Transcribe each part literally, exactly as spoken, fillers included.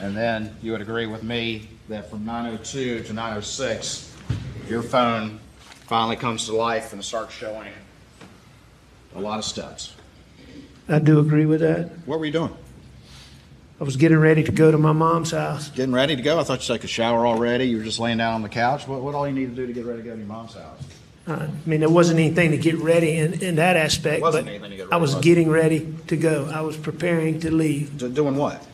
And then you would agree with me that from nine oh two to nine oh six, your phone finally comes to life and starts showing a lot of steps. I do agree with that. What were you doing? I was getting ready to go to my mom's house. Getting ready to go? I thought you took a shower already. You were just laying down on the couch. What, what all you need to do to get ready to go to your mom's house? I mean, there wasn't anything to get ready in, in that aspect, wasn't but anything to get ready, I was getting ready to go. I was preparing to leave. D- doing what?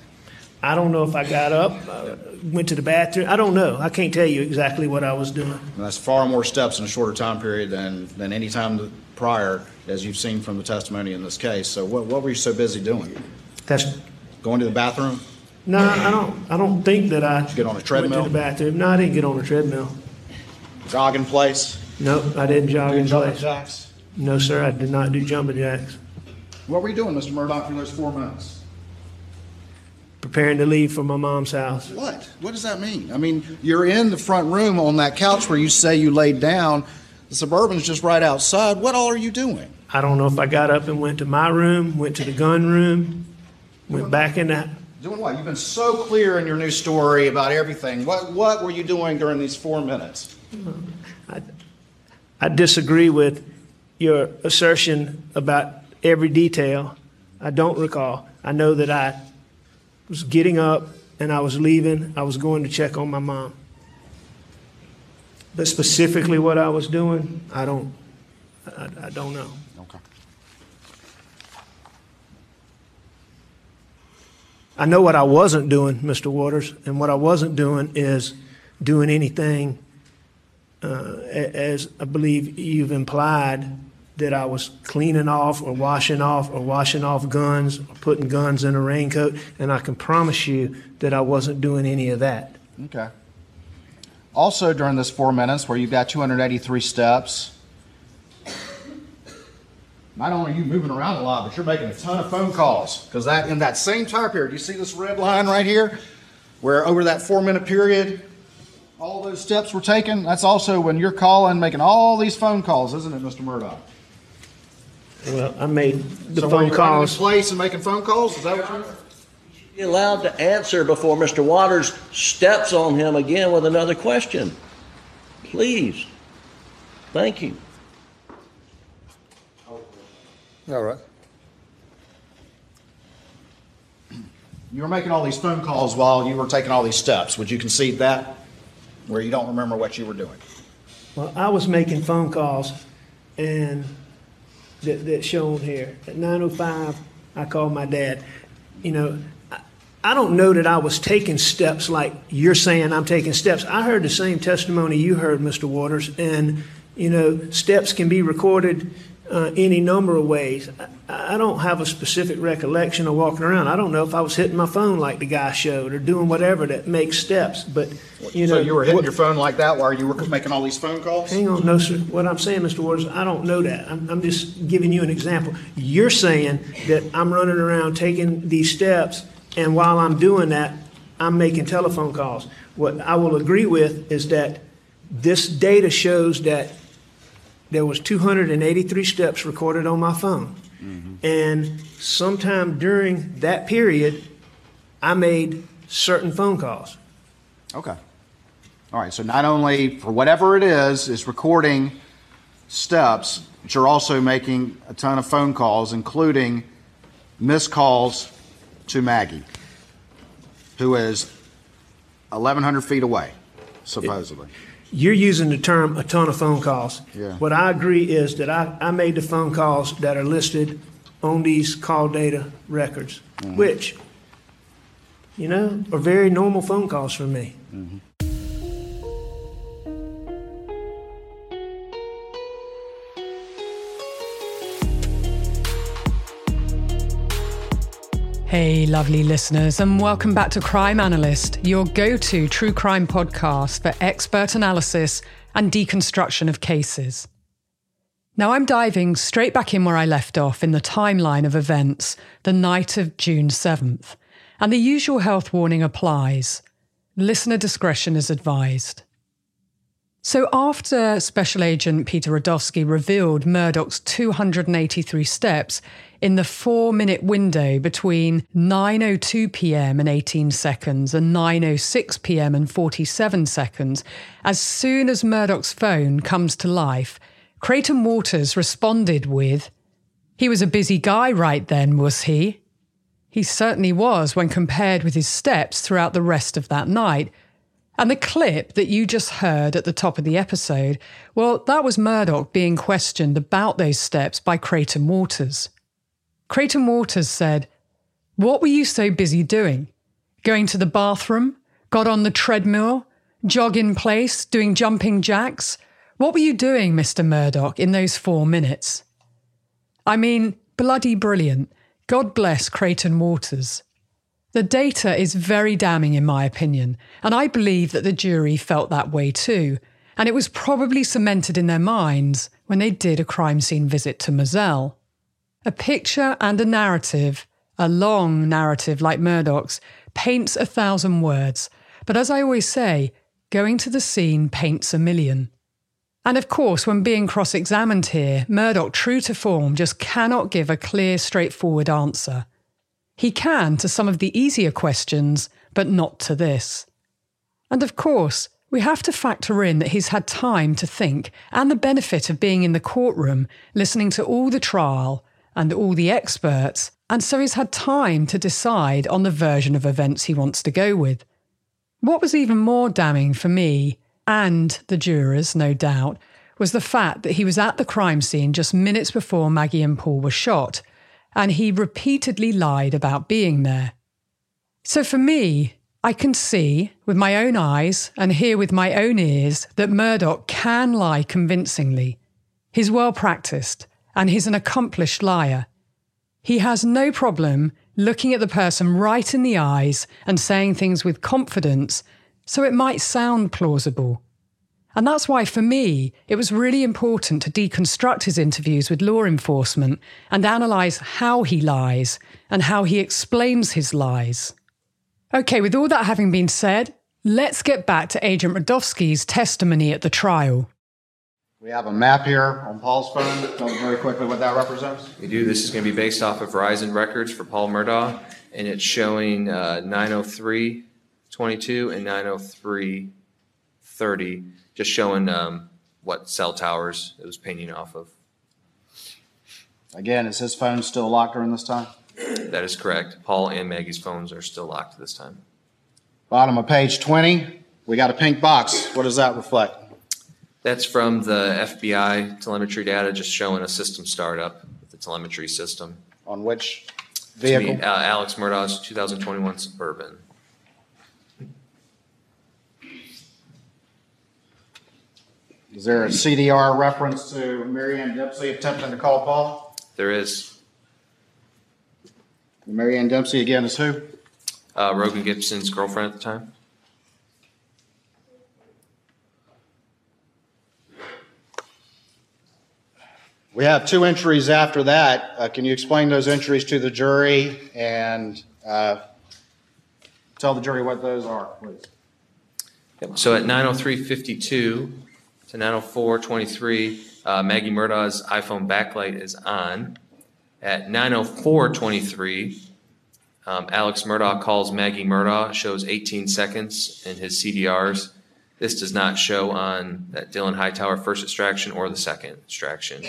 I don't know if I got up, uh, went to the bathroom. I don't know. I can't tell you exactly what I was doing. And that's far more steps in a shorter time period than, than any time prior, as you've seen from the testimony in this case. So what what were you so busy doing? That's going to the bathroom? No, I don't. I don't think that I. Did you get on a treadmill? Went to the bathroom. No, I didn't get on a treadmill. Jogging place? Nope, I didn't jog in place. Jumping jacks? No, sir, I did not do jumping jacks. What were you doing, Mister Murdaugh, for those four months? Preparing to leave for my mom's house. What? What does that mean? I mean, you're in the front room on that couch where you say you laid down. The Suburban's just right outside. What all are you doing? I don't know if I got up and went to my room, went to the gun room, went doing back in that. Doing what? You've been so clear in your new story about everything. What What were you doing during these four minutes? I, I disagree with your assertion about every detail. I don't recall. I know that I was getting up and I was leaving. I was going to check on my mom. But specifically what I was doing, I don't, I, I don't know. Okay. I know what I wasn't doing, Mister Waters, and what I wasn't doing is doing anything, uh, as I believe you've implied, that I was cleaning off or washing off or washing off guns or putting guns in a raincoat, and I can promise you that I wasn't doing any of that. Okay. Also during this four minutes where you've got two hundred eighty-three steps, not only are you moving around a lot, but you're making a ton of phone calls, because that in that same time period, you see this red line right here, where over that four-minute period, all those steps were taken. That's also when you're calling, making all these phone calls, isn't it, Mister Murdaugh? Well, I made the so phone calls. Place and making phone calls? Is that what you're doing? You're allowed to answer before Mister Waters steps on him again with another question. Please. Thank you. All right. You were making all these phone calls while you were taking all these steps. Would you concede that, where you don't remember what you were doing? Well, I was making phone calls, and That, that's shown here. At nine oh five, I called my dad. You know, I, I don't know that I was taking steps like you're saying I'm taking steps. I heard the same testimony you heard, Mister Waters, and, you know, steps can be recorded uh, any number of ways. I, I don't have a specific recollection of walking around. I don't know if I was hitting my phone like the guy showed or doing whatever that makes steps, but, you so know. So you were hitting what, your phone like that while you were making all these phone calls? Hang on, no, sir. What I'm saying, Mister Waters, I don't know that. I'm, I'm just giving you an example. You're saying that I'm running around taking these steps, and while I'm doing that, I'm making telephone calls. What I will agree with is that this data shows that there was two hundred eighty-three steps recorded on my phone. Mm-hmm. And sometime during that period, I made certain phone calls. Okay. All right. So not only for whatever it is, it's recording steps, but you're also making a ton of phone calls, including missed calls to Maggie, who is eleven hundred feet away, supposedly. It, you're using the term a ton of phone calls. Yeah. What I agree is that I, I made the phone calls that are listed on these call data records, mm-hmm. which, you know, are very normal phone calls for me. Mm-hmm. Hey, lovely listeners, and welcome back to Crime Analyst, your go-to true crime podcast for expert analysis and deconstruction of cases. Now I'm diving straight back in where I left off in the timeline of events, the night of June seventh, and the usual health warning applies. Listener discretion is advised. So after Special Agent Peter Rudofski revealed Murdaugh's two hundred eighty-three steps in the four-minute window between nine oh two p.m. and eighteen seconds and nine oh six p.m. and forty-seven seconds, as soon as Murdaugh's phone comes to life, Creighton Waters responded with, "He was a busy guy right then, was he?" He certainly was when compared with his steps throughout the rest of that night. And the clip that you just heard at the top of the episode, well, that was Murdaugh being questioned about those steps by Creighton Waters. Creighton Waters said, "What were you so busy doing? Going to the bathroom? Got on the treadmill? Jog in place? Doing jumping jacks? What were you doing, Mister Murdaugh, in those four minutes?" I mean, bloody brilliant. God bless Creighton Waters. The data is very damning in my opinion, and I believe that the jury felt that way too, and it was probably cemented in their minds when they did a crime scene visit to Moselle. A picture and a narrative, a long narrative like Murdaugh's, paints a thousand words, but as I always say, going to the scene paints a million. And of course, when being cross-examined here, Murdaugh, true to form, just cannot give a clear, straightforward answer. He can to some of the easier questions, but not to this. And of course, we have to factor in that he's had time to think and the benefit of being in the courtroom, listening to all the trial and all the experts, and so he's had time to decide on the version of events he wants to go with. What was even more damning for me, and the jurors, no doubt, was the fact that he was at the crime scene just minutes before Maggie and Paul were shot, and he repeatedly lied about being there. So for me, I can see with my own eyes and hear with my own ears that Murdaugh can lie convincingly. He's well practiced and he's an accomplished liar. He has no problem looking at the person right in the eyes and saying things with confidence, so it might sound plausible. And that's why, for me, it was really important to deconstruct his interviews with law enforcement and analyse how he lies and how he explains his lies. OK, with all that having been said, let's get back to Agent Rudofski's testimony at the trial. We have a map here on Paul's phone. Tell me very quickly what that represents. We do. This is going to be based off of Verizon records for Paul Murdaugh, and it's showing uh, nine oh three twenty-two and nine oh three thirty. Just showing um, what cell towers it was pinging off of. Again, is his phone still locked during this time? That is correct. Paul and Maggie's phones are still locked this time. Bottom of page twenty, we got a pink box. What does that reflect? That's from the F B I telemetry data, just showing a system startup, the telemetry system. On which vehicle? Be, uh, Alex Murdaugh's two thousand twenty-one Suburban. Is there a C D R reference to Marianne Dempsey attempting to call Paul? There is. And Marianne Dempsey, again, is who? Uh, Rogan Gibson's girlfriend at the time. We have two entries after that. Uh, can you explain those entries to the jury and uh, tell the jury what those are, please? Yep. So at nine oh three fifty-two... to nine oh four twenty-three, uh, Maggie Murdaugh's iPhone backlight is on. At nine oh four twenty-three, um, Alex Murdaugh calls Maggie Murdaugh, shows eighteen seconds in his C D Rs. This does not show on that Dylan Hightower first extraction or the second extraction.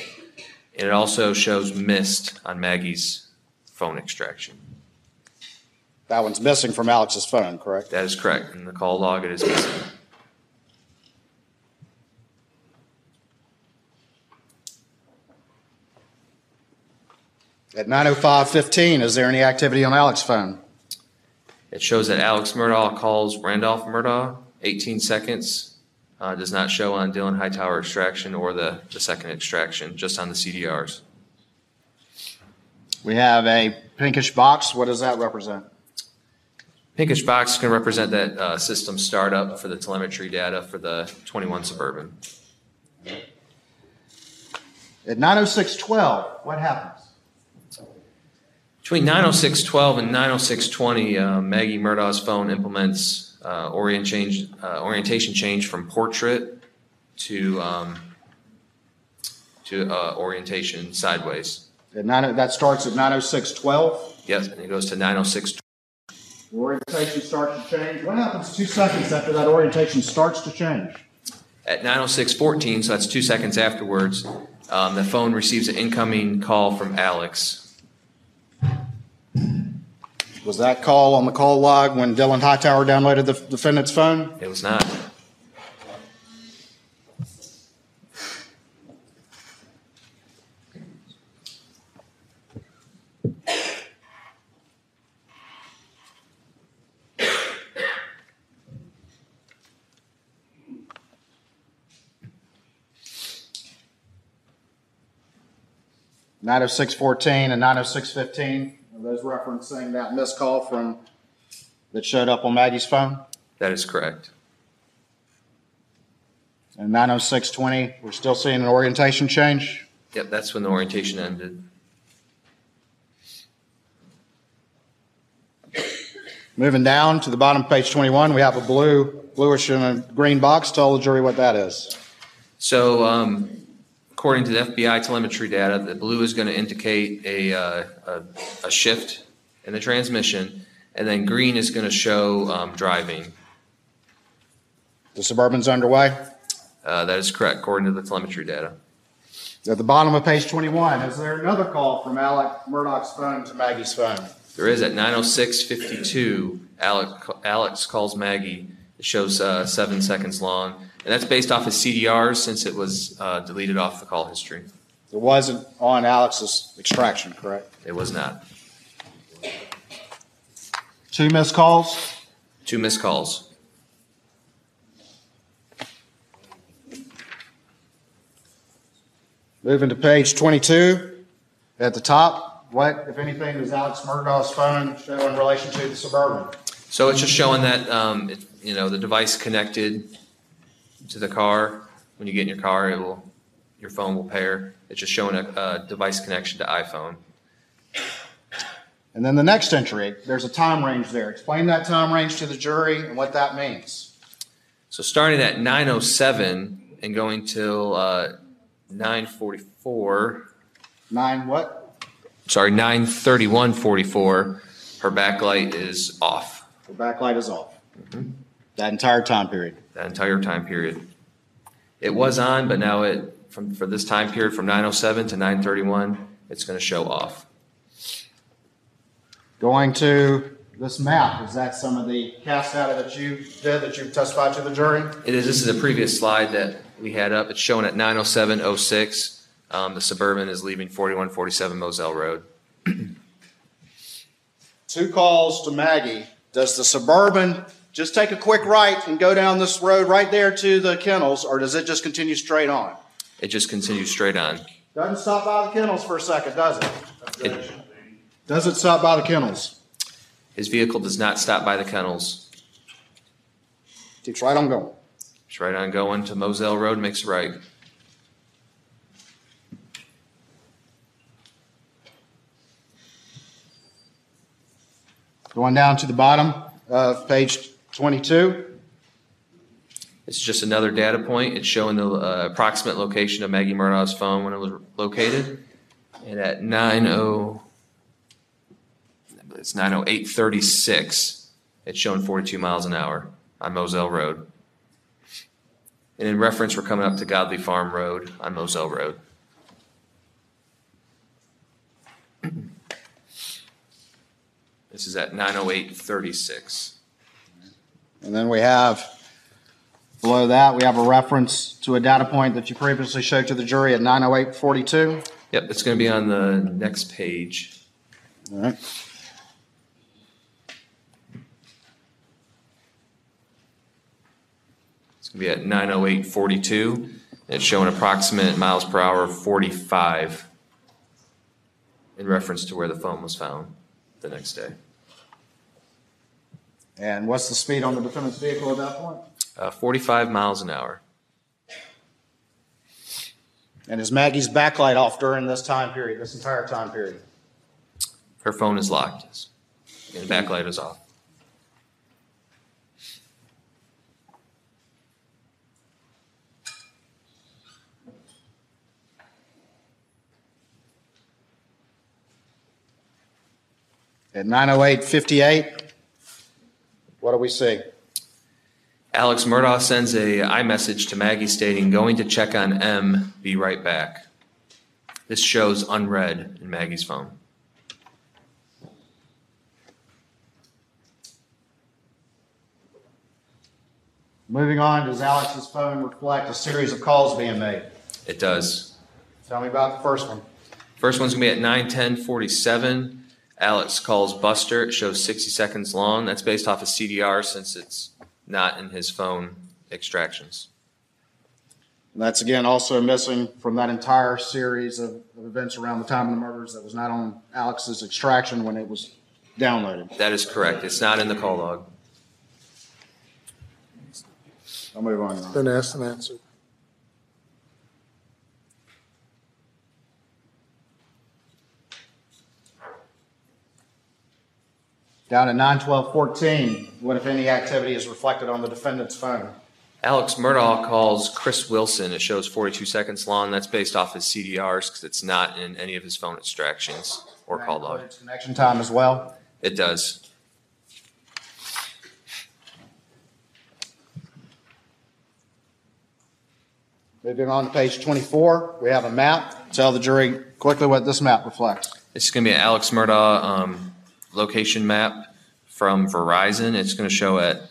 And it also shows missed on Maggie's phone extraction. That one's missing from Alex's phone, correct? That is correct. In the call log, it is missing. At nine oh five fifteen, is there any activity on Alex's phone? It shows that Alex Murdaugh calls Randolph Murdaugh, eighteen seconds. Uh, does not show on Dylan Hightower extraction or the, the second extraction, just on the C D Rs. We have a pinkish box. What does that represent? Pinkish box can represent that uh, system startup for the telemetry data for the twenty-one Suburban. At nine oh six twelve, what happens? Between nine oh six twelve and nine oh six twenty, uh, Maggie Murdaugh's phone implements uh, orient change, uh, orientation change from portrait to um, to uh, orientation sideways. At nine, that starts at nine oh six twelve? Yes, and it goes to nine oh six twelve. Orientation starts to change. What happens two seconds after that orientation starts to change? At nine oh six fourteen, so that's two seconds afterwards, um, the phone receives an incoming call from Alex. Was that call on the call log when Dylan Hightower downloaded the defendant's phone? It was not. nine oh six fourteen and nine oh six fifteen. Those referencing that missed call from that showed up on Maggie's phone? That is correct. And nine oh six twenty, we're still seeing an orientation change? Yep, that's when the orientation ended. Moving down to the bottom of page twenty-one, we have a blue, bluish and a green box. Tell the jury what that is. So, um, according to the F B I telemetry data, the blue is going to indicate a, uh, a, a shift in the transmission, and then green is going to show um, driving. The Suburban's underway? Uh, that is correct, according to the telemetry data. At the bottom of page twenty-one, is there another call from Alex Murdaugh's phone to Maggie's phone? There is. At nine oh six fifty-two, Alex, Alex calls Maggie. It shows uh, seven seconds long. And that's based off his C D Rs since it was uh, deleted off the call history. It wasn't on Alex's extraction, correct? It was not. Two missed calls? Two missed calls. Moving to page twenty-two. At the top, what, if anything, does Alex Murdaugh's phone show in relation to the Suburban? So it's just showing that, um, it, you know, the device connected to the car. When you get in your car, it will, your phone will pair. It's just showing a, a device connection to iPhone. And then the next entry, there's a time range there. Explain that time range to the jury and what that means. So starting at nine oh seven and going till uh, nine forty-four. Nine what? Sorry, nine thirty-one forty-four. Her backlight is off. Her backlight is off. Mm-hmm. That entire time period. That entire time period. It was on, but now it from for this time period from nine oh seven to nine thirty-one, it's going to show off. Going to this map, is that some of the cast data that you did that you testified to the jury? It is. This is a previous slide that we had up. It's showing at nine oh seven oh six. Um, the Suburban is leaving forty-one forty-seven Moselle Road. Two calls to Maggie. Does the Suburban just take a quick right and go down this road right there to the kennels, or does it just continue straight on? It just continues straight on. Doesn't stop by the kennels for a second, does it? It doesn't stop by the kennels. His vehicle does not stop by the kennels. Keeps right on going. Keeps right on going to Moselle Road, makes a right. Going down to the bottom of page twenty-two. It's just another data point. It's showing the uh, approximate location of Maggie Murdaugh's phone when it was located. And at nine oh eight thirty-six, it's showing forty-two miles an hour on Moselle Road. And in reference, we're coming up to Godley Farm Road on Moselle Road. This is at nine oh eight thirty-six. And then we have, below that, we have a reference to a data point that you previously showed to the jury at nine oh eight forty-two. Yep, it's going to be on the next page. All right. It's going to be at nine oh eight forty-two. It's showing approximate miles per hour of forty-five in reference to where the phone was found the next day. And what's the speed on the defendant's vehicle at that point? Uh, forty-five miles an hour. And is Maggie's backlight off during this time period, this entire time period? Her phone is locked, yes. And the backlight is off. At nine oh eight fifty-eight, what do we see? Alex Murdaugh sends a iMessage to Maggie stating, "Going to check on M, be right back." This shows unread in Maggie's phone. Moving on, does Alex's phone reflect a series of calls being made? It does. Tell me about the first one. First one's going to be at nine ten forty-seven. Alex calls Buster. It shows sixty seconds long. That's based off a C D R since it's not in his phone extractions. And that's, again, also missing from that entire series of, of events around the time of the murders that was not on Alex's extraction when it was downloaded. That is correct. It's not in the call log. I'll move on. It's been asked and answered. Down at nine twelve fourteen, what, if any, activity is reflected on the defendant's phone? Alex Murdaugh calls Chris Wilson. It shows forty-two seconds long. That's based off his C D Rs because it's not in any of his phone extractions or call log. Its connection time as well? It does. Moving on to page twenty-four, we have a map. Tell the jury quickly what this map reflects. This is going to be Alex Murdaugh. Um, location map from Verizon. It's going to show at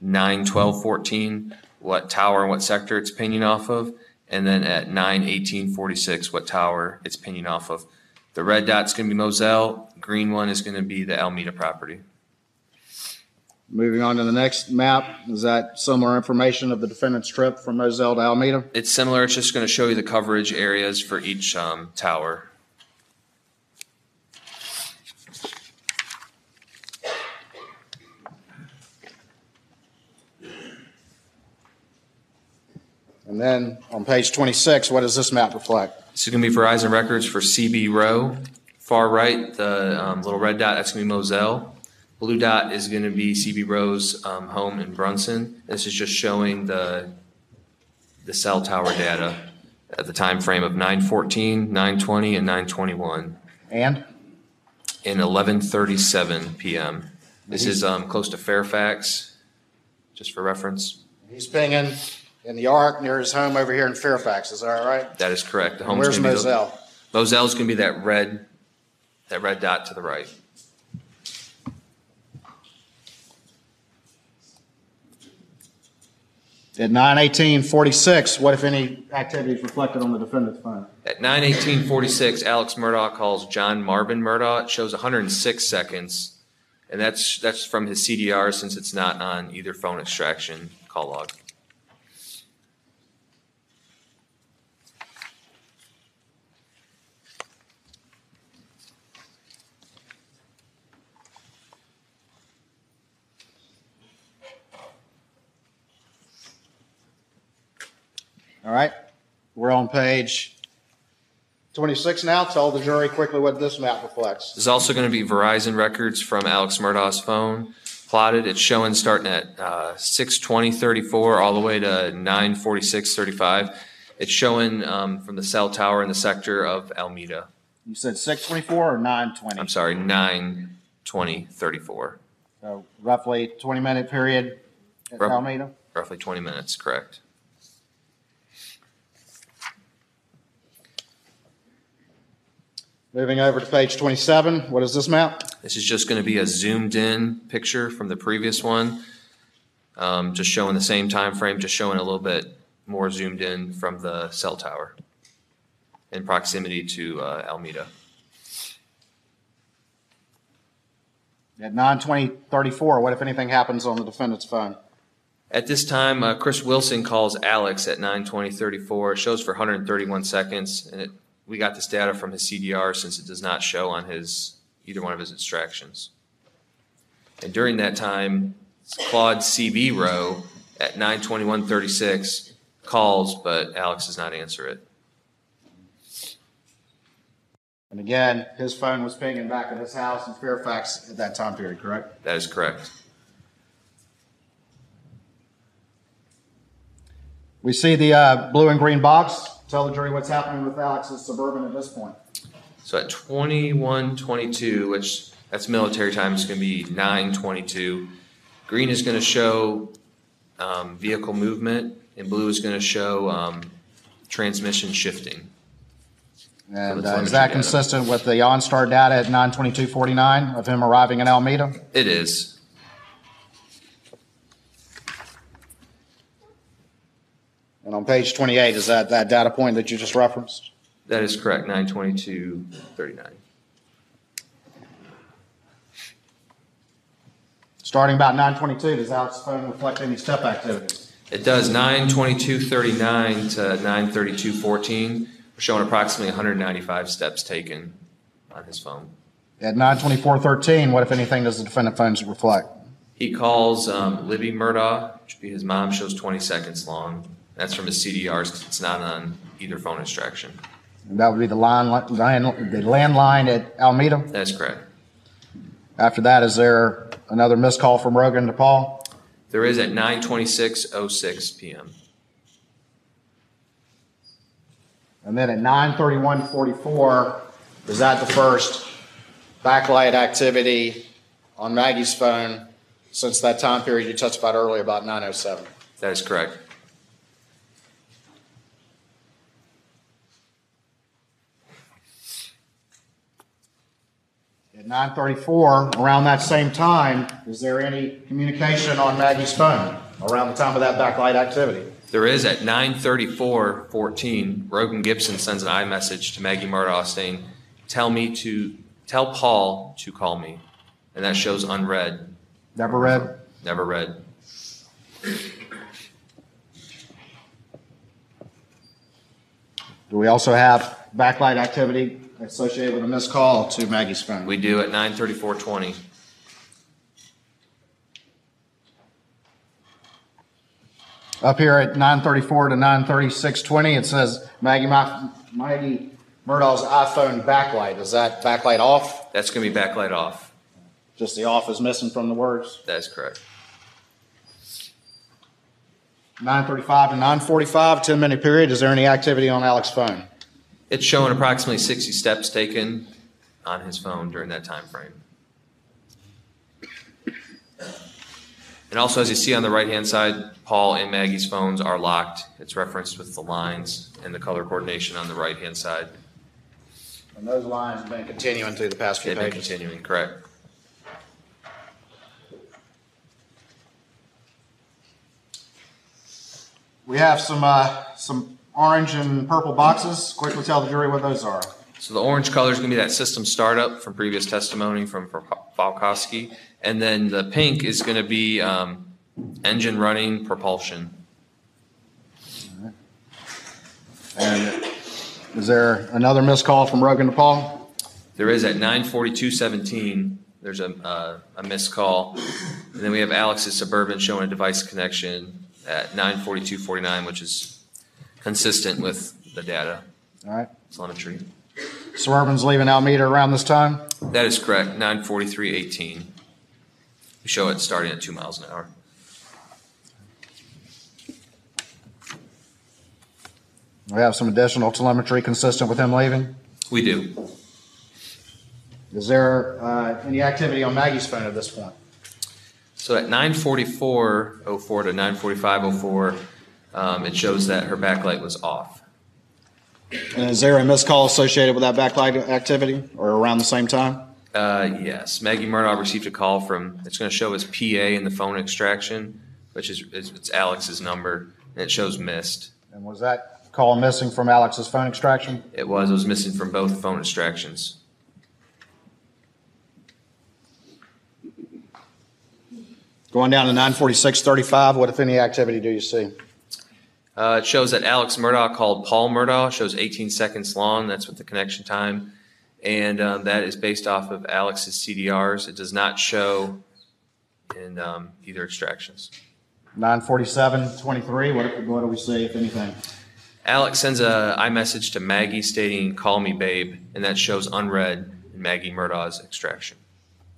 nine twelve fourteen what tower and what sector it's pinging off of, and then at nine eighteen forty-six what tower it's pinging off of. The red dot's going to be Moselle. Green one is going to be the Almeda property. Moving on to the next map, is that similar information of the defendant's trip from Moselle to Almeda? It's similar. It's just going to show you the coverage areas for each um, tower. And then on page twenty-six, what does this map reflect? This is going to be Verizon records for C B Rowe. Far right, the um, little red dot, that's going to be Moselle. Blue dot is going to be C B Rowe's um, home in Brunson. This is just showing the the cell tower data at the time frame of nine fourteen, nine twenty, and nine twenty-one. And? And eleven thirty-seven p m This mm-hmm. is um, close to Fairfax, just for reference. He's pinging in the arc near his home over here in Fairfax, is that right? That is correct. The home. Where's Moselle? Moselle's going to be that red, that red dot to the right. At nine eighteen forty-six, what, if any, activity is reflected on the defendant's phone? At nine eighteen forty-six, Alex Murdaugh calls John Marvin Murdaugh. It shows one hundred six seconds, and that's that's from his C D R since it's not on either phone extraction call log. All right, we're on page twenty-six now. Tell the jury quickly what this map reflects. This is also going to be Verizon records from Alex Murdaugh's phone plotted. It's showing starting at uh, six twenty thirty-four all the way to nine forty-six thirty-five. It's showing um, from the cell tower in the sector of Almeda. You said six twenty-four or nine twenty? I'm sorry, nine twenty thirty-four. So roughly twenty-minute period at Ruff- Almeda? Roughly twenty minutes, correct. Moving over to page twenty-seven, what is this map? This is just going to be a zoomed-in picture from the previous one, um, just showing the same time frame, just showing a little bit more zoomed in from the cell tower in proximity to uh, Almeda. At nine twenty thirty-four, what if anything happens on the defendant's phone? At this time, uh, Chris Wilson calls Alex at nine twenty thirty-four. It shows for one hundred thirty-one seconds, and it, we got this data from his C D R since it does not show on his either one of his extractions. And during that time, Claude C B Rowe at nine twenty-one thirty-six calls, but Alex does not answer it. And again, his phone was pinging back at his house in Fairfax at that time period, correct? That is correct. We see the uh, blue and green box. Tell the jury what's happening with Alex's Suburban at this point. So at twenty-one twenty-two, which that's military time, it's going to be nine twenty-two. Green is going to show um, vehicle movement, and blue is going to show um, transmission shifting. And uh, is that data consistent with the OnStar data at nine twenty-two forty-nine of him arriving in Almeda? It is. And on page twenty-eight, is that that data point that you just referenced? That is correct, nine twenty-two thirty-nine. Starting about nine twenty-two, does Alex's phone reflect any step activity? It does, nine twenty-two thirty-nine to nine thirty-two fourteen. We're showing approximately one hundred ninety-five steps taken on his phone. At nine twenty-four thirteen, what, if anything, does the defendant phones reflect? He calls um, Libby Murdaugh, which would be his mom, shows twenty seconds long. That's from his C D Rs. It's not on either phone extraction. And that would be the, line, line, the landline at Almeda? That's correct. After that, is there another missed call from Rogan to Paul? There is at nine twenty-six oh six p m And then at nine thirty-one forty-four, is that the first backlight activity on Maggie's phone since that time period you touched about earlier, about nine oh seven? That is correct. At nine thirty-four, around that same time, is there any communication on Maggie's phone around the time of that backlight activity? There is at nine thirty-four fourteen. Rogan Gibson sends an iMessage to Maggie Murdaugh saying, "Tell me to tell Paul to call me," and that shows unread. Never read. Never read. Do we also have backlight activity associated with a missed call to Maggie's phone? We do at nine thirty-four twenty. Up here at nine thirty-four to nine thirty-six twenty, it says Maggie, my, Maggie Murdaugh's iPhone backlight. Is that backlight off? That's going to be backlight off. Just the off is missing from the words? That's correct. nine thirty-five to nine forty-five, ten-minute period. Is there any activity on Alex's phone? It's showing approximately sixty steps taken on his phone during that time frame. And also, as you see on the right-hand side, Paul and Maggie's phones are locked. It's referenced with the lines and the color coordination on the right-hand side. And those lines have been continuing through the past few pages. They've been continuing, correct. We have some uh, some orange and purple boxes. Quickly tell the jury what those are. So the orange color is going to be that system startup from previous testimony from Falkowski. And then the pink is going to be um, engine running, propulsion. All right. And is there another missed call from Rogan to Paul? There is at nine forty-two seventeen. There's a, uh, a missed call. And then we have Alex's Suburban showing a device connection at nine forty-two forty-nine, which is consistent with the data. All right. Telemetry. Suburban's leaving Almeda around this time? That is correct, nine forty-three eighteen. We show it starting at two miles an hour. We have some additional telemetry consistent with him leaving? We do. Is there uh, any activity on Maggie's phone at this point? So at nine forty-four oh four to nine forty-five oh four, um, it shows that her backlight was off. And is there a missed call associated with that backlight activity or around the same time? Uh, yes. Maggie Murdaugh received a call from, it's going to show as P A in the phone extraction, which is it's Alex's number, and it shows missed. And was that call missing from Alex's phone extraction? It was. It was missing from both phone extractions. Going down to nine forty-six thirty-five, what, if any, activity do you see? Uh, it shows that Alex Murdaugh called Paul Murdaugh. It shows eighteen seconds long. That's with the connection time. And um, that is based off of Alex's C D Rs. It does not show in um, either extractions. nine forty-seven twenty-three, what, what do we see, if anything? Alex sends a iMessage to Maggie stating, "Call me, babe," and that shows unread in Maggie Murdaugh's extraction.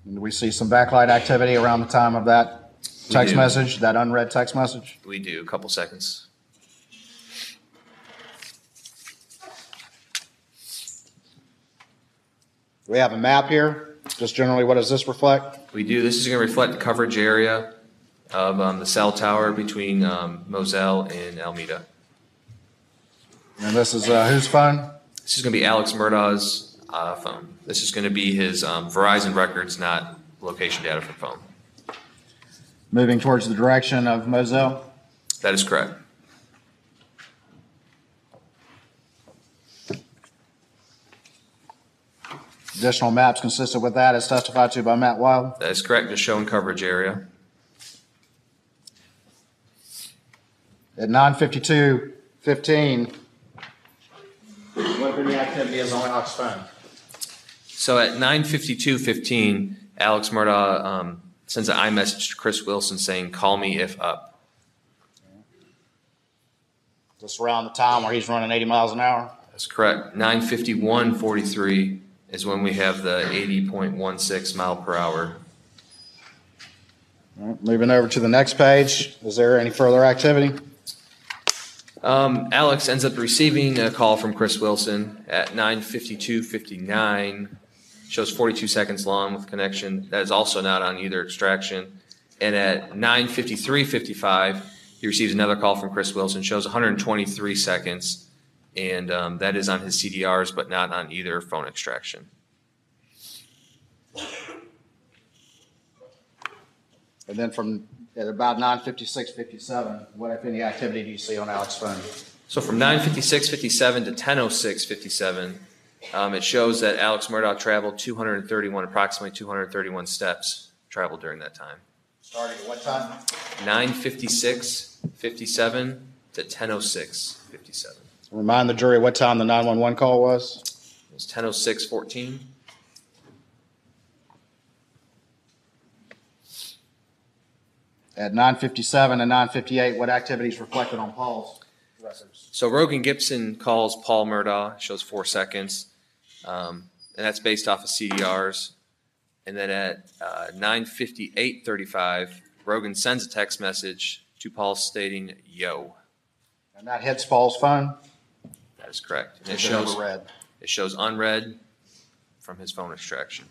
And we see some backlight activity around the time of that text message, that unread text message? We do, a couple seconds. We have a map here. Just generally, what does this reflect? We do. This is going to reflect the coverage area of um, the cell tower between um, Moselle and Almeda. And this is uh, whose phone? This is going to be Alex Murdaugh's uh, phone. This is going to be his um, Verizon records, not location data from phone. Moving towards the direction of Moselle? That is correct. Additional maps consistent with that as testified to by Matt Wilde? That is correct, just showing coverage area. At nine fifty-two fifteen, what if any activity is on Alex's phone? So at nine fifty-two fifteen, Alex Murdaugh um, sends an iMessage to Chris Wilson saying, "Call me if up." Just around the time where he's running eighty miles an hour? That's correct. nine fifty-one forty-three. Is when we have the eighty point one six mile per hour. All right, moving over to the next page. Is there any further activity? Um, Alex ends up receiving a call from Chris Wilson at nine fifty-two fifty-nine. Shows forty-two seconds long with connection. That is also not on either extraction. And at nine fifty-three fifty-five, he receives another call from Chris Wilson. Shows one hundred twenty-three seconds. And um, that is on his C D Rs, but not on either phone extraction. And then from at about nine fifty-six fifty-seven, what, if any, activity do you see on Alex's phone? So from nine fifty-six fifty-seven to ten oh six fifty-seven, um, it shows that Alex Murdaugh traveled two hundred thirty-one, approximately two hundred thirty-one steps traveled during that time. Starting at what time? nine fifty-six fifty-seven to ten oh six fifty-seven. Remind the jury what time the nine one one call was. It was ten oh six fourteen. At nine fifty-seven and nine fifty-eight, what activities reflected on Paul's records? So Rogan Gibson calls Paul Murdaugh, shows four seconds, um, and that's based off of C D Rs. And then at uh, nine fifty-eight thirty-five, Rogan sends a text message to Paul stating, "Yo." And that hits Paul's phone? That is correct. And it shows unread. It shows unread from his phone extraction.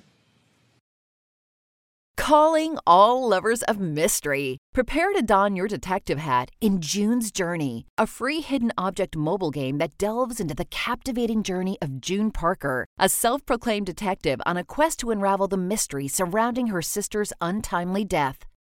Calling all lovers of mystery. Prepare to don your detective hat in June's Journey, a free hidden object mobile game that delves into the captivating journey of June Parker, a self-proclaimed detective on a quest to unravel the mystery surrounding her sister's untimely death.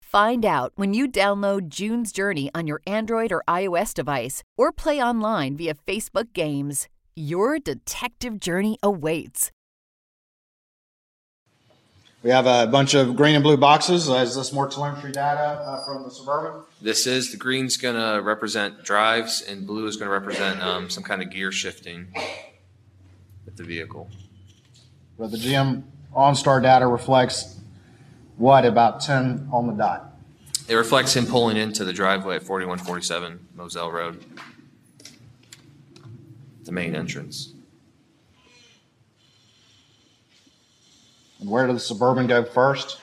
Find out when you download June's Journey on your Android or iOS device or play online via Facebook Games. Your detective journey awaits. We have a bunch of green and blue boxes. Is this more telemetry data uh, from the Suburban? This is. The green's going to represent drives and blue is going to represent um, some kind of gear shifting with the vehicle. Well, the G M OnStar data reflects what, about ten on the dot? It reflects him pulling into the driveway at forty-one forty-seven Moselle Road, the main entrance. And where did the Suburban go first?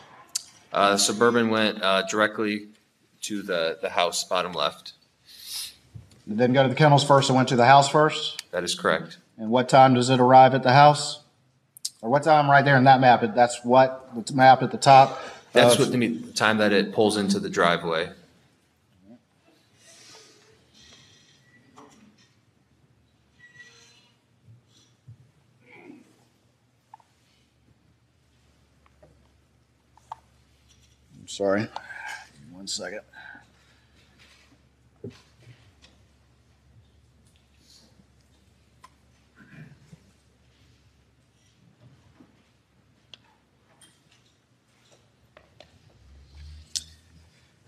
Uh, Suburban went uh, directly to the, the house, bottom left. It didn't go to the kennels first, it went to the house first? That is correct. And what time does it arrive at the house? Or what time right there in that map? That's what, the map at the top? That's what the time that it pulls into the driveway. I'm sorry. One second.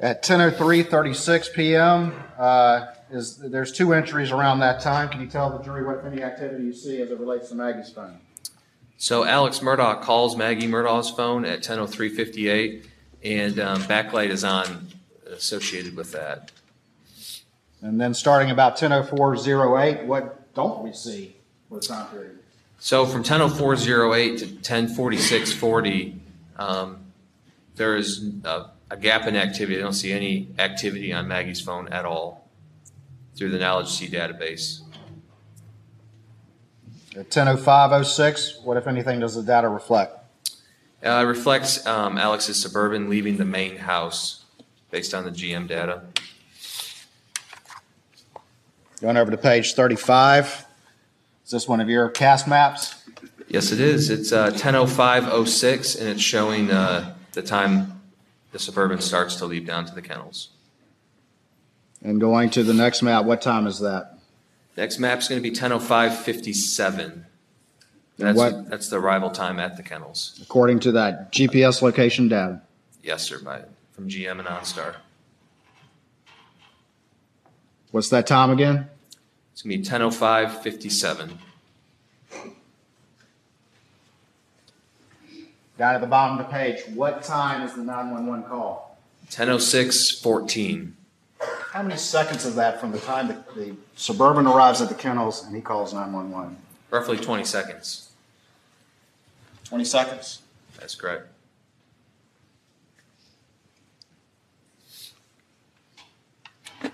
At ten oh three thirty-six p.m., uh, is, there's two entries around that time. Can you tell the jury what any activity you see as it relates to Maggie's phone? So Alex Murdaugh calls Maggie Murdaugh's phone at ten oh three fifty-eight, and um, backlight is on associated with that. And then starting about ten oh four oh eight, what don't we see for the time period? So from ten oh four oh eight to ten forty-six forty, um, there is uh, a gap in activity. I don't see any activity on Maggie's phone at all through the Knowledge C database. At ten oh five oh six, what, if anything, does the data reflect? Uh, it reflects um, Alex's Suburban leaving the main house based on the G M data. Going over to page thirty-five. Is this one of your C A S maps? Yes, it is. It's uh, ten oh five oh six, and it's showing uh, the time the Suburban starts to leave down to the kennels. And going to the next map, what time is that? Next map's going to be ten oh five fifty-seven. That's, what, that's the arrival time at the kennels. According to that G P S location data? Yes, sir, by, from G M and OnStar. What's that time again? It's going to be ten oh five fifty-seven. Down at the bottom of the page, what time is the nine one one call? ten oh six fourteen. How many seconds is that from the time that the Suburban arrives at the kennels and he calls nine one one? Roughly twenty seconds. twenty seconds? That's correct. Do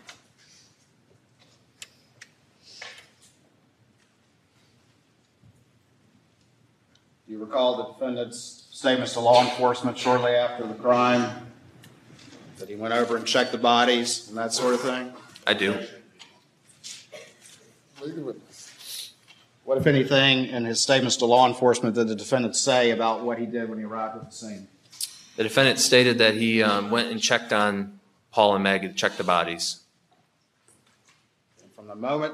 you recall the defendant's statements to law enforcement shortly after the crime, that he went over and checked the bodies and that sort of thing? I do. What, if anything, in his statements to law enforcement did the defendant say about what he did when he arrived at the scene? The defendant stated that he um, went and checked on Paul and Maggie, checked the bodies. And from the moment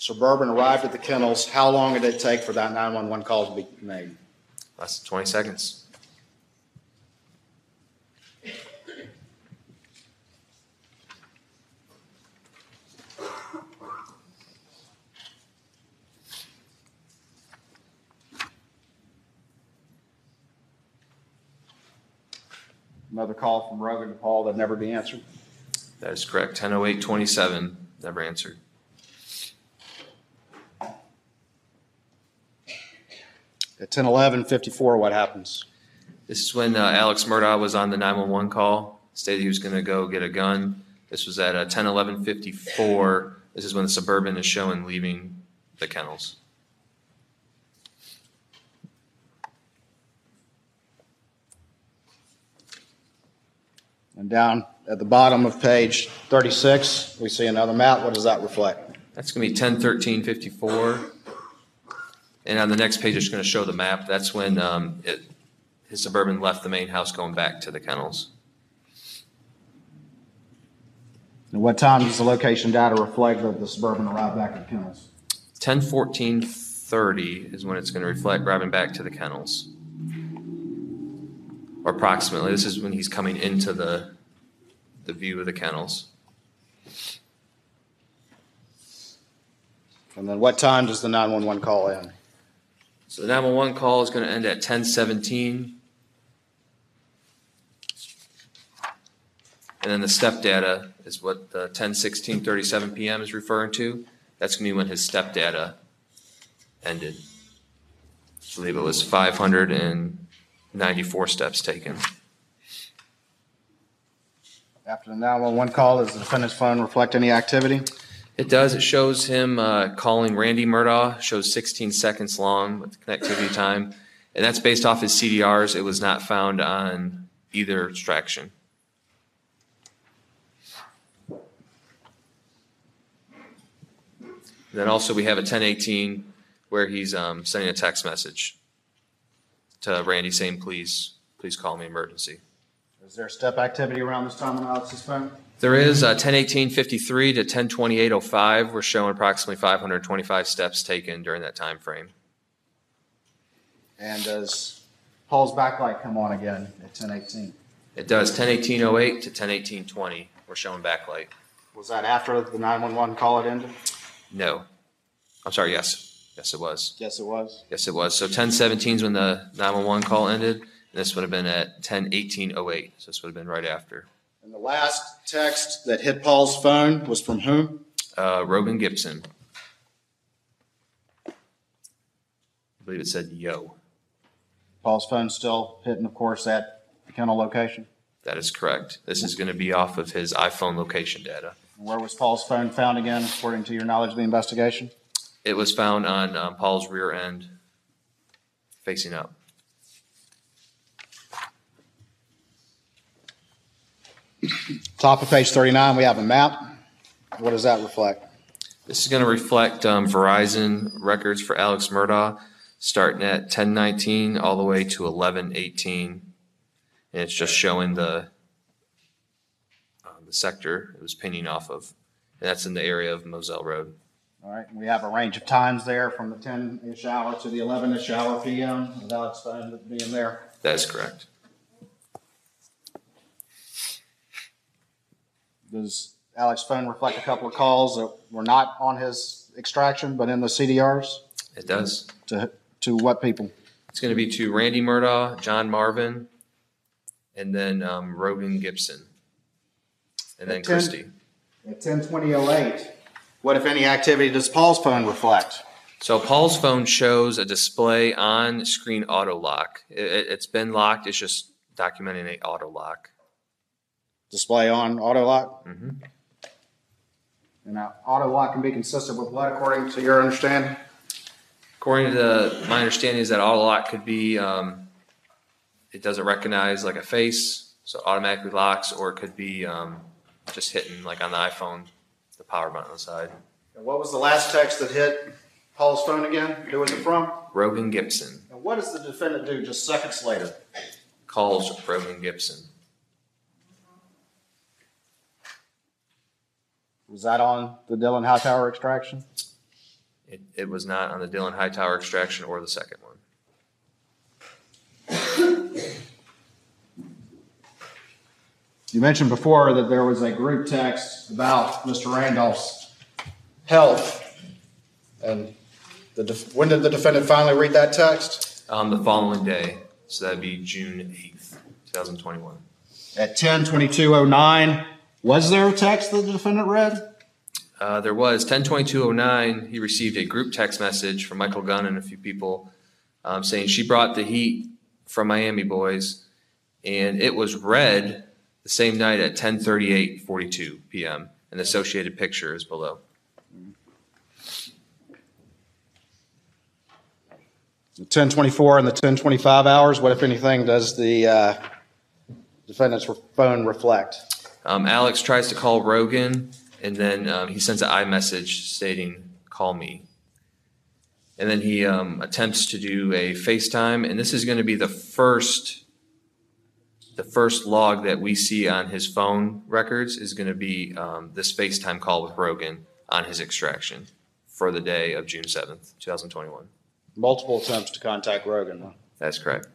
Suburban arrived at the kennels, how long did it take for that nine one one call to be made? Less than twenty seconds. Another call from Rogan to Paul that never be answered? That is correct. ten oh eight twenty-seven, never answered. At ten eleven fifty-four, what happens? This is when uh, Alex Murdaugh was on the nine one one call, stated he was going to go get a gun. This was at uh, ten eleven fifty-four. This is when the Suburban is shown leaving the kennels. And down at the bottom of page thirty-six, we see another map. What does that reflect? That's going to be ten thirteen fifty-four. And on the next page, it's going to show the map. That's when um, it, his Suburban left the main house going back to the kennels. And what time does the location data reflect that the Suburban arrived back at the kennels? ten fourteen thirty is when it's going to reflect driving back to the kennels. Or approximately. This is when he's coming into the, the view of the kennels. And then what time does the nine one one call end? So the nine one one call is going to end at ten seventeen. And then the step data is what the ten sixteen thirty-seven p.m. is referring to. That's going to be when his step data ended. I believe it was five hundred ninety-four steps taken. After the nine one one call, does the defendant's phone reflect any activity? It does. It shows him uh, calling Randy Murdaugh, shows sixteen seconds long with the connectivity time, and that's based off his C D Rs. It was not found on either extraction. Then also we have a ten eighteen where he's um, sending a text message to Randy saying, please, please call me emergency. Is there step activity around this time on Alex's phone? There is. Uh, ten eighteen fifty-three to ten twenty-eight oh five. We're showing approximately five hundred twenty-five steps taken during that time frame. And does Paul's backlight come on again at ten eighteen? It does. ten eighteen oh eight to ten eighteen twenty. We're showing backlight. Was that after the nine one one call had ended? No. I'm sorry. Yes. Yes, it was. Yes, it was. Yes, it was. So ten seventeen is when the nine one one call ended. This would have been at ten eighteen oh eight, so this would have been right after. And the last text that hit Paul's phone was from whom? Uh, Rogan Gibson. I believe it said, yo. Paul's phone still hitting, of course, at the Kennel location? That is correct. This is going to be off of his iPhone location data. Where was Paul's phone found again, according to your knowledge of the investigation? It was found on um, Paul's rear end, facing up. Top of page thirty-nine, we have a map. What does that reflect? This is going to reflect um, Verizon records for Alex Murdaugh, starting at ten nineteen all the way to eleven eighteen, and it's just showing the uh, the sector it was pinning off of, and that's in the area of Moselle Road. All right, we have a range of times there from the ten-ish hour to the eleven-ish hour p m with Alex being there. That is correct. Does Alex's phone reflect a couple of calls that were not on his extraction, but in the C D Rs? It does. To to what people? It's going to be to Randy Murdaugh, John Marvin, and then um, Rogan Gibson, and then Christie. At ten twenty oh eight, what, if any, activity does Paul's phone reflect? So Paul's phone shows a display on screen auto lock. It, it, it's been locked. It's just documenting an auto lock. Display on auto lock. Mm-hmm. And now, auto lock can be consistent with what, according to your understanding? According to the, my understanding is that auto lock could be, um, it doesn't recognize like a face, so it automatically locks, or it could be um, just hitting like on the iPhone, the power button on the side. And what was the last text that hit Paul's phone again? Who was it from? Rogan Gibson. And what does the defendant do just seconds later? Calls Rogan Gibson. Was that on the Dylan Hightower extraction? It, it was not on the Dylan Hightower extraction or the second one. You mentioned before that there was a group text about Mister Randolph's health. And the def when did the defendant finally read that text? Um, the following day. So that would be June eighth, two thousand twenty-one. At ten twenty-two oh nine. Was there a text that the defendant read? Uh, there was. ten twenty-two oh nine, he received a group text message from Michael Gunn and a few people um, saying she brought the heat from Miami Boys, and it was read the same night at ten thirty-eight forty-two p m, and the associated picture is below. The ten twenty-four and the ten twenty-five hours, what, if anything, does the uh, defendant's phone reflect? Um, Alex tries to call Rogan, and then um, he sends an iMessage stating, call me. And then he um, attempts to do a FaceTime, and this is going to be the first the first log that we see on his phone records is going to be um, this FaceTime call with Rogan on his extraction for the day of June seventh, two thousand twenty-one. Multiple attempts to contact Rogan, huh? That's correct.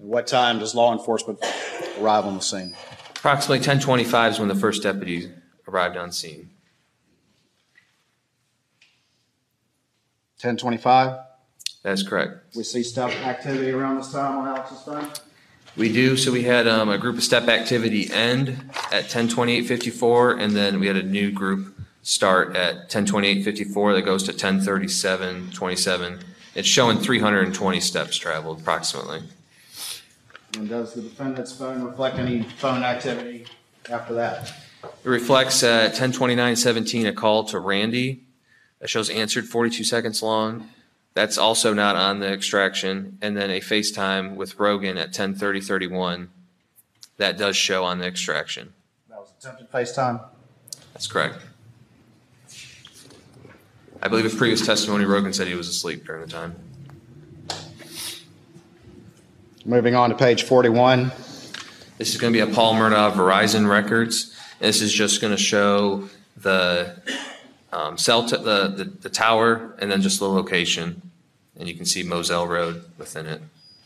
At what time does law enforcement arrive on the scene? Approximately ten twenty-five is when the first deputy arrived on scene. ten twenty-five? That is correct. We see step activity around this time on Alex's phone? We do. So we had um, a group of step activity end at ten twenty-eight fifty-four, and then we had a new group start at ten twenty-eight fifty-four that goes to ten thirty-seven twenty-seven, It's showing three hundred twenty steps traveled, approximately. And does the defendant's phone reflect any phone activity after that? It reflects uh, ten twenty-nine seventeen, a call to Randy. That shows answered, forty-two seconds long. That's also not on the extraction. And then a FaceTime with Rogan at ten thirty thirty-one. That does show on the extraction. That was attempted FaceTime? That's correct. I believe in previous testimony, Rogan said he was asleep during the time. Moving on to page forty-one. This is going to be a Paul Murdaugh Verizon records. This is just going to show the um, cell, t the, the the tower, and then just the location, and you can see Moselle Road within it.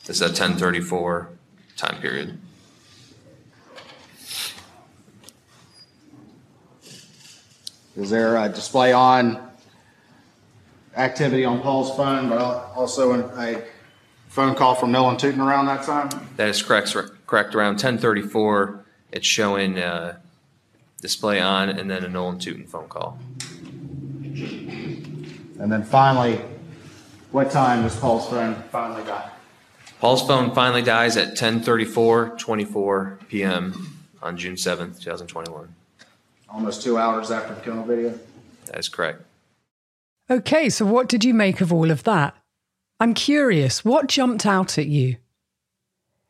This is a ten thirty-four time period. Is there a display on activity on Paul's phone, but also a phone call from Nolan Tutin around that time? That is correct. Correct. Around ten thirty-four, it's showing uh, display on, and then a Nolan Tutin phone call. And then finally, what time does Paul's phone finally die? Paul's phone finally dies at ten thirty-four twenty-four p m on June seventh, two thousand twenty-one. Almost two hours after the kennel video? That is correct. Okay, so what did you make of all of that? I'm curious, what jumped out at you?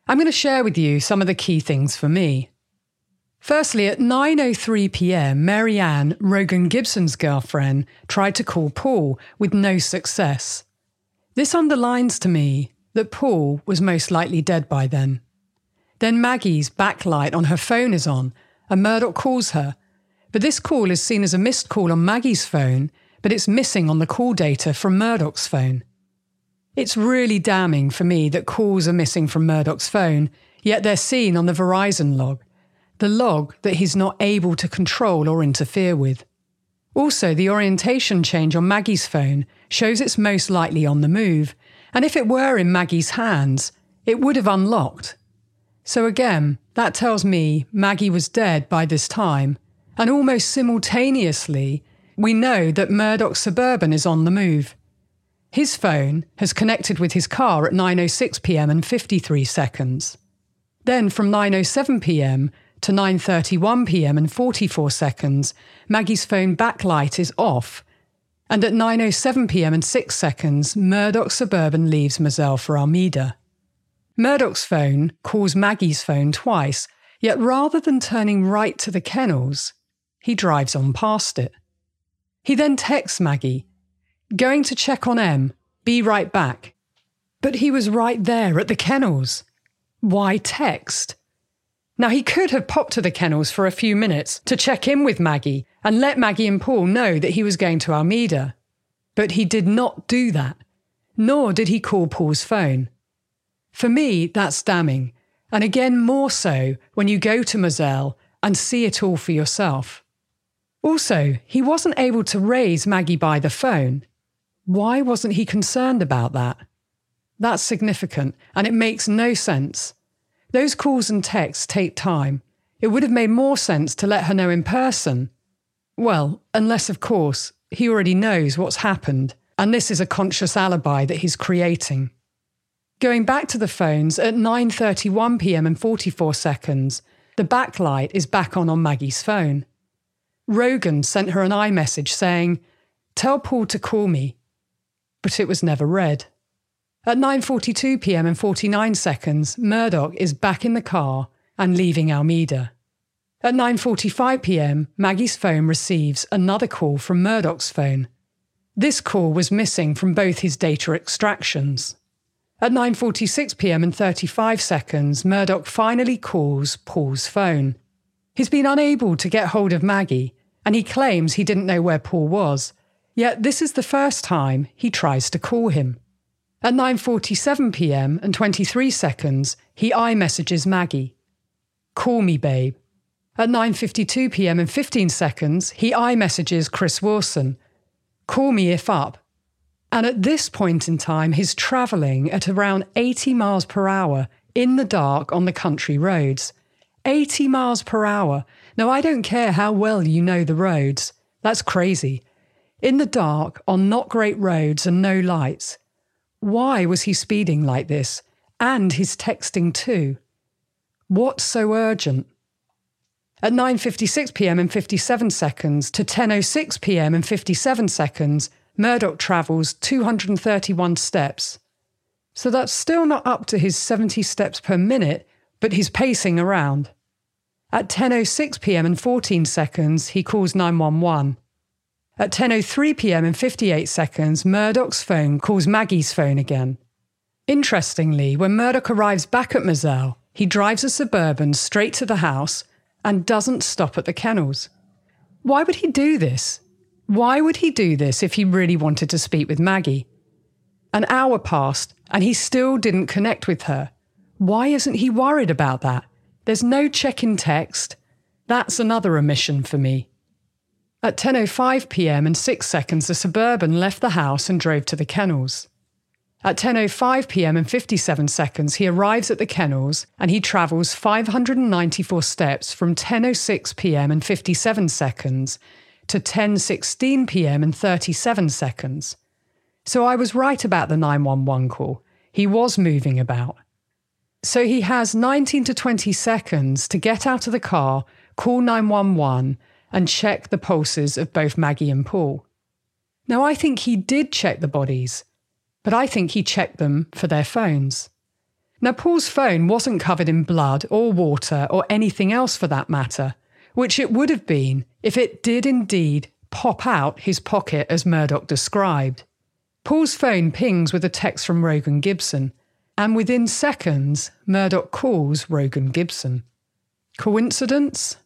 I'm going to share with you some of the key things for me. Firstly, at nine oh three p m, Marianne, Rogan Gibson's girlfriend, tried to call Paul with no success. This underlines to me that Paul was most likely dead by then. Then Maggie's backlight on her phone is on, and Murdaugh calls her, but this call is seen as a missed call on Maggie's phone, but it's missing on the call data from Murdaugh's phone. It's really damning for me that calls are missing from Murdaugh's phone, yet they're seen on the Verizon log, the log that he's not able to control or interfere with. Also, the orientation change on Maggie's phone shows it's most likely on the move, and if it were in Maggie's hands, it would have unlocked. So again, that tells me Maggie was dead by this time, and almost simultaneously, we know that Murdaugh's Suburban is on the move. His phone has connected with his car at nine oh six p m and fifty-three seconds. Then from nine oh seven p m to nine thirty-one p m and forty-four seconds, Maggie's phone backlight is off. And at nine oh seven p m and six seconds, Murdaugh's Suburban leaves Moselle for Almeda. Murdaugh's phone calls Maggie's phone twice, yet rather than turning right to the kennels, he drives on past it. He then texts Maggie, "Going to check on M, be right back." But he was right there at the kennels. Why text? Now he could have popped to the kennels for a few minutes to check in with Maggie and let Maggie and Paul know that he was going to Almeda. But he did not do that, nor did he call Paul's phone. For me, that's damning, and again more so when you go to Moselle and see it all for yourself. Also, he wasn't able to raise Maggie by the phone. Why wasn't he concerned about that? That's significant, and it makes no sense. Those calls and texts take time. It would have made more sense to let her know in person. Well, unless, of course, he already knows what's happened, and this is a conscious alibi that he's creating. Going back to the phones, at nine thirty-one p m and forty-four seconds, the backlight is back on on Maggie's phone. Rogan sent her an iMessage saying, "Tell Paul to call me," but it was never read. At nine forty-two p m and forty-nine seconds, Murdaugh is back in the car and leaving Almeda. At nine forty-five p m, Maggie's phone receives another call from Murdaugh's phone. This call was missing from both his data extractions. At nine forty-six p m and thirty-five seconds, Murdaugh finally calls Paul's phone. He's been unable to get hold of Maggie, and he claims he didn't know where Paul was, yet this is the first time he tries to call him. At nine forty-seven p m and twenty-three seconds, he iMessages Maggie, "Call me, babe." At nine fifty-two p m and fifteen seconds, he iMessages Chris Wilson, "Call me if up." And at this point in time, he's travelling at around eighty miles per hour in the dark on the country roads. eighty miles per hour. Now, I don't care how well you know the roads. That's crazy. In the dark, on not great roads and no lights. Why was he speeding like this? And his texting too. What's so urgent? At nine fifty-six p m and fifty-seven seconds to ten oh six p m and fifty-seven seconds, Murdaugh travels two hundred thirty-one steps. So that's still not up to his seventy steps per minute, but he's pacing around. At ten oh six p m and fourteen seconds, he calls nine one one. At ten oh three p m and fifty-eight seconds, Murdaugh's phone calls Maggie's phone again. Interestingly, when Murdaugh arrives back at Moselle, he drives a Suburban straight to the house and doesn't stop at the kennels. Why would he do this? Why would he do this if he really wanted to speak with Maggie? An hour passed and he still didn't connect with her. Why isn't he worried about that? There's no check-in text. That's another omission for me. At ten oh five p m and six seconds, the Suburban left the house and drove to the kennels. At ten oh five p m and fifty-seven seconds, he arrives at the kennels and he travels five hundred ninety-four steps from ten oh six p m and fifty-seven seconds to ten sixteen p m and thirty-seven seconds. So I was right about the nine one one call. He was moving about. So he has nineteen to twenty seconds to get out of the car, call nine one one, and check the pulses of both Maggie and Paul. Now, I think he did check the bodies, but I think he checked them for their phones. Now, Paul's phone wasn't covered in blood or water or anything else for that matter, which it would have been if it did indeed pop out his pocket as Murdaugh described. Paul's phone pings with a text from Rogan Gibson, and within seconds, Murdaugh calls Rogan Gibson. Coincidence?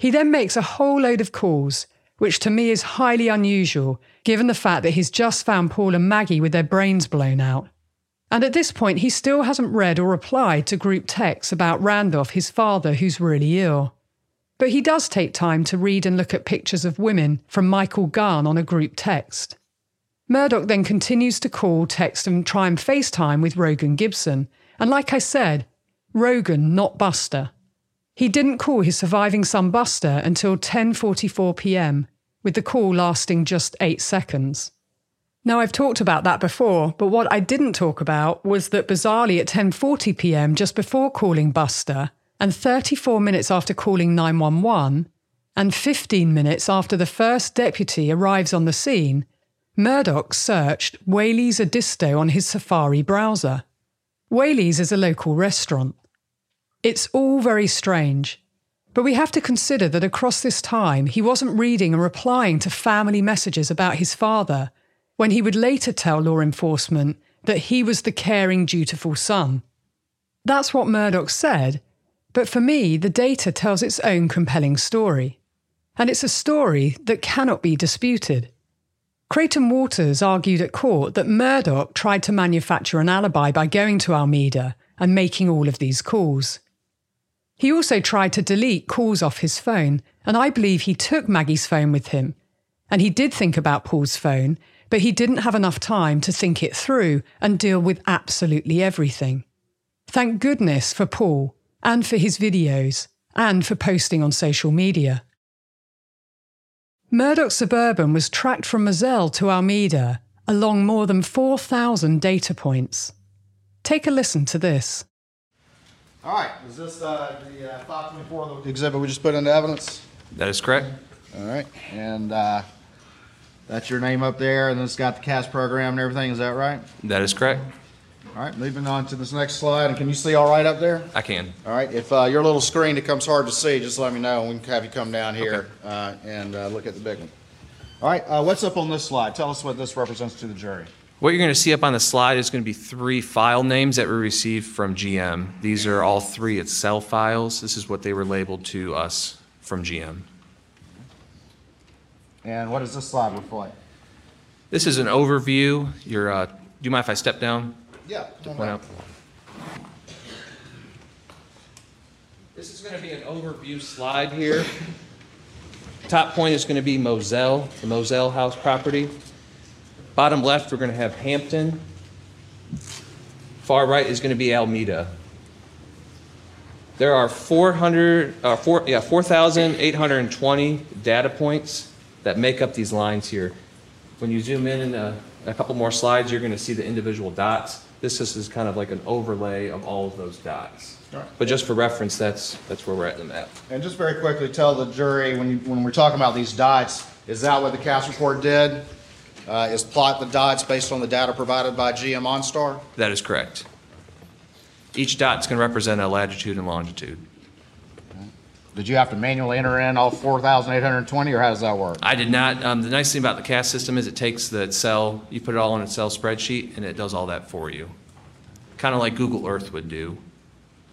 He then makes a whole load of calls, which to me is highly unusual, given the fact that he's just found Paul and Maggie with their brains blown out. And at this point, he still hasn't read or replied to group texts about Randolph, his father, who's really ill. But he does take time to read and look at pictures of women from Michael Gunn on a group text. Murdaugh then continues to call, text and try and FaceTime with Rogan Gibson. And like I said, Rogan, not Buster. He didn't call his surviving son Buster until ten forty-four p m, with the call lasting just eight seconds. Now, I've talked about that before, but what I didn't talk about was that bizarrely at ten forty p m, just before calling Buster, and thirty-four minutes after calling nine one one, and fifteen minutes after the first deputy arrives on the scene, Murdaugh searched Whaley's Adisto on his Safari browser. Whaley's is a local restaurant. It's all very strange, but we have to consider that across this time he wasn't reading and replying to family messages about his father, when he would later tell law enforcement that he was the caring, dutiful son. That's what Murdaugh said, but for me, the data tells its own compelling story, and it's a story that cannot be disputed. Creighton Waters argued at court that Murdaugh tried to manufacture an alibi by going to Almeda and making all of these calls. He also tried to delete calls off his phone, and I believe he took Maggie's phone with him. And he did think about Paul's phone, but he didn't have enough time to think it through and deal with absolutely everything. Thank goodness for Paul, and for his videos, and for posting on social media. Murdaugh's Suburban was tracked from Moselle to Almeda, along more than four thousand data points. Take a listen to this. All right, is this uh, the uh, five twenty-four exhibit we just put into evidence? That is correct. All right, and uh, that's your name up there, and it's got the C A S program and everything, is that right? That is correct. All right, moving on to this next slide, and can you see all right up there? I can. All right, if uh, your little screen becomes hard to see, just let me know, and we can have you come down here okay. uh, and uh, look at the big one. All right, uh, what's up on this slide? Tell us what this represents to the jury. What you're going to see up on the slide is going to be three file names that we received from G M. These are all three Excel files. This is what they were labeled to us from G M. And what does this slide reflect? This is an overview. Your, uh, do you mind if I step down? Yeah. To point out. This is going to be an overview slide here. Top point is going to be Moselle, the Moselle house property. Bottom left, we're going to have Hampton. Far right is going to be Almeda. There are four hundred, uh, four, yeah, four thousand eight hundred twenty data points that make up these lines here. When you zoom in, in a, a couple more slides, you're going to see the individual dots. This, this is kind of like an overlay of all of those dots. All right. But just for reference, that's that's where we're at in the map. And just very quickly, tell the jury, when, you, when we're talking about these dots, is that what the C A S report did? Uh, is plot the dots based on the data provided by G M OnStar? That is correct. Each dot is going to represent a latitude and longitude. Did you have to manually enter in all four thousand eight hundred twenty, or how does that work? I did not. Um, the nice thing about the C A S system is it takes the Excel, you put it all in an Excel spreadsheet, and it does all that for you. Kind of like Google Earth would do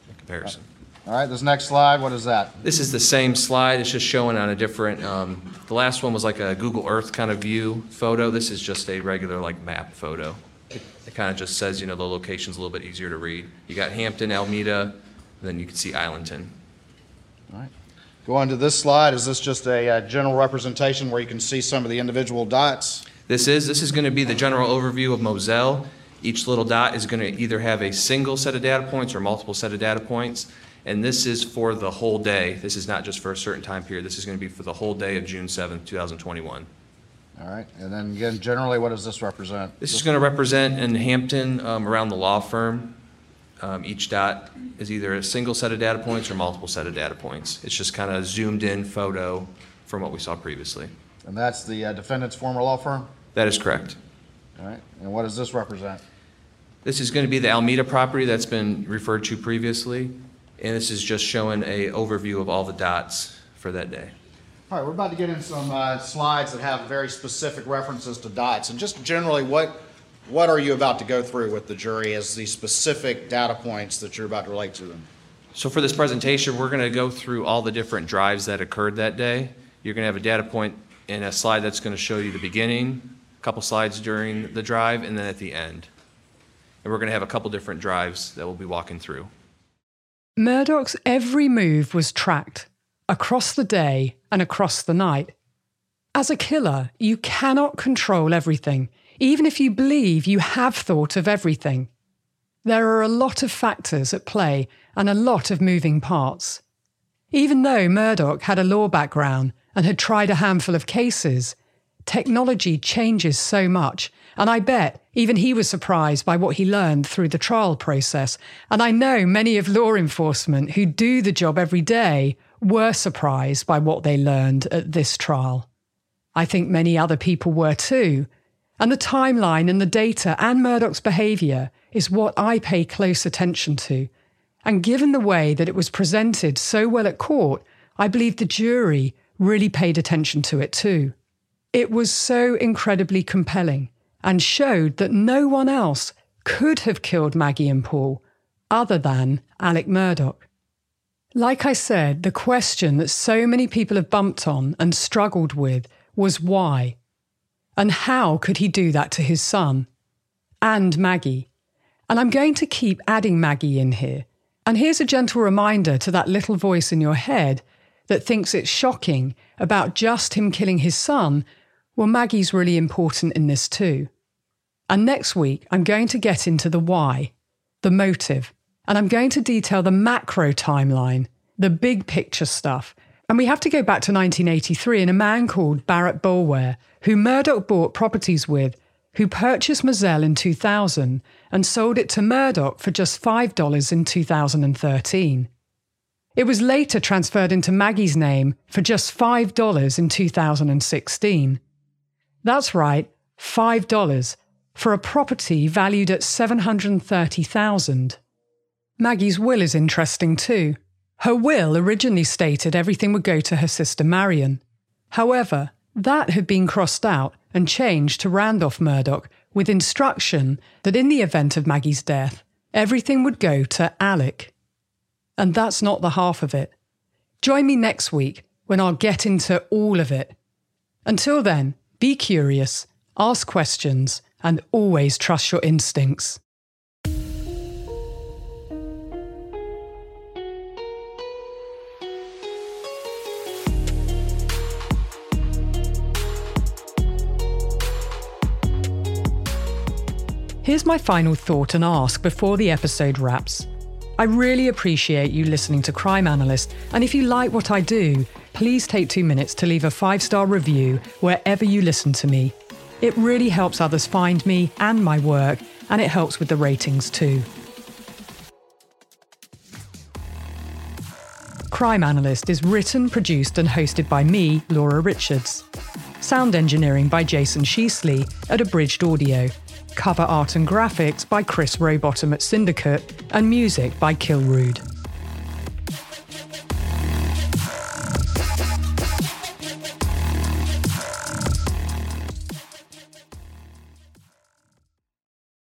in comparison. All right, this next slide, what is that? This is the same slide. It's just showing on a different, um, the last one was like a Google Earth kind of view photo. This is just a regular like map photo. It, it kind of just says, you know, the location's a little bit easier to read. You got Hampton, Almeda, then you can see Islandton. All right. Go on to this slide. Is this just a uh, general representation where you can see some of the individual dots? This is. This is going to be the general overview of Moselle. Each little dot is going to either have a single set of data points or multiple set of data points. And this is for the whole day. This is not just for a certain time period. This is going to be for the whole day of June seventh, two thousand twenty-one. All right. And then again, generally, what does this represent? This is going to represent in Hampton um, around the law firm. Um, each dot is either a single set of data points or multiple set of data points. It's just kind of a zoomed in photo from what we saw previously. And that's the uh, defendant's former law firm? That is correct. All right. And what does this represent? This is going to be the Almeda property that's been referred to previously. And this is just showing an overview of all the dots for that day. All right. We're about to get in some uh, slides that have very specific references to dots. And just generally, what What are you about to go through with the jury as the specific data points that you're about to relate to them? So for this presentation, we're going to go through all the different drives that occurred that day. You're going to have a data point in a slide that's going to show you the beginning, a couple slides during the drive, and then at the end. And we're going to have a couple different drives that we'll be walking through. Murdaugh's every move was tracked across the day and across the night. As a killer, you cannot control everything. Even if you believe you have thought of everything, there are a lot of factors at play and a lot of moving parts. Even though Murdaugh had a law background and had tried a handful of cases, technology changes so much, and I bet even he was surprised by what he learned through the trial process, and I know many of law enforcement who do the job every day were surprised by what they learned at this trial. I think many other people were too. And the timeline and the data and Murdaugh's behaviour is what I pay close attention to. And given the way that it was presented so well at court, I believe the jury really paid attention to it too. It was so incredibly compelling and showed that no one else could have killed Maggie and Paul other than Alex Murdaugh. Like I said, the question that so many people have bumped on and struggled with was why. And how could he do that to his son? And Maggie. And I'm going to keep adding Maggie in here. And here's a gentle reminder to that little voice in your head that thinks it's shocking about just him killing his son. Well, Maggie's really important in this too. And next week, I'm going to get into the why, the motive. And I'm going to detail the macro timeline, the big picture stuff. And we have to go back to nineteen eighty-three and a man called Barrett Bolware, who Murdaugh bought properties with, who purchased Moselle in two thousand and sold it to Murdaugh for just five dollars in two thousand thirteen. It was later transferred into Maggie's name for just five dollars in two thousand sixteen. That's right, five dollars for a property valued at seven hundred thirty thousand dollars. Maggie's will is interesting too. Her will originally stated everything would go to her sister Marian. However, that had been crossed out and changed to Randolph Murdaugh with instruction that in the event of Maggie's death, everything would go to Alex. And that's not the half of it. Join me next week when I'll get into all of it. Until then, be curious, ask questions, and always trust your instincts. Here's my final thought and ask before the episode wraps. I really appreciate you listening to Crime Analyst, and if you like what I do, please take two minutes to leave a five-star review wherever you listen to me. It really helps others find me and my work, and it helps with the ratings too. Crime Analyst is written, produced and hosted by me, Laura Richards. Sound engineering by Jason Sheasley at Abridged Audio. Cover art and graphics by Chris Rowbottom at Syndicate, and music by Kilrood.